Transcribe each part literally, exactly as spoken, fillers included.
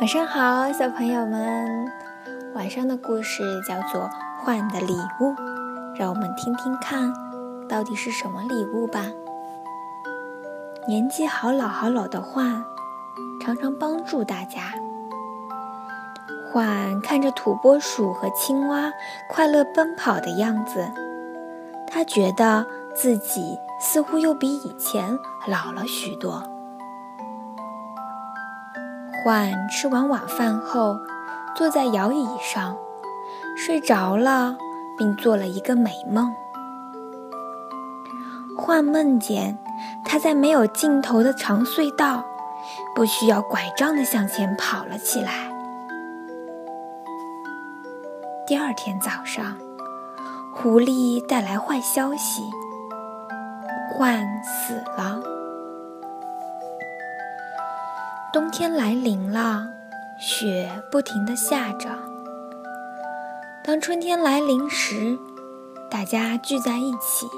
晚上好，小朋友们。晚上的故事叫做《换的礼物》，让我们听听看到底是什么礼物吧。年纪好老好老的獾，常常帮助大家。獾看着土拨鼠和青蛙快乐奔跑的样子，他觉得自己似乎又比以前老了许多。獾吃完晚饭后，坐在摇椅上，睡着了，并做了一个美梦。獾梦见他在没有尽头的长隧道，不需要拐杖地向前跑了起来。第二天早上，狐狸带来坏消息，獾死了。冬天来临了，雪不停地下着。当春天来临时，大家聚在一起，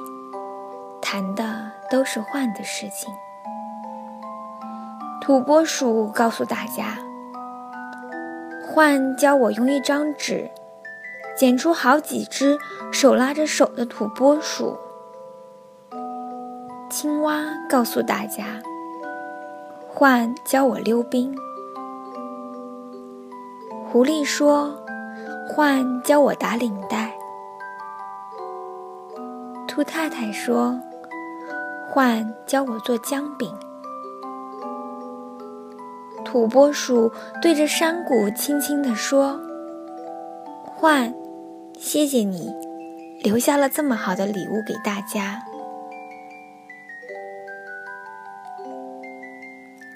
谈的都是獾的事情。土拨鼠告诉大家，獾教我用一张纸剪出好几只手拉着手的土拨鼠。青蛙告诉大家，獾教我溜冰。狐狸说，獾教我打领带。兔太太说，獾教我做姜饼。土拨鼠对着山谷轻轻地说，獾，谢谢你留下了这么好的礼物给大家。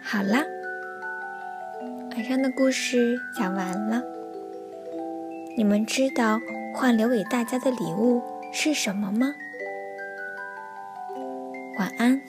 好啦，晚上的故事讲完了。你们知道獾留给大家的礼物是什么吗？晚安。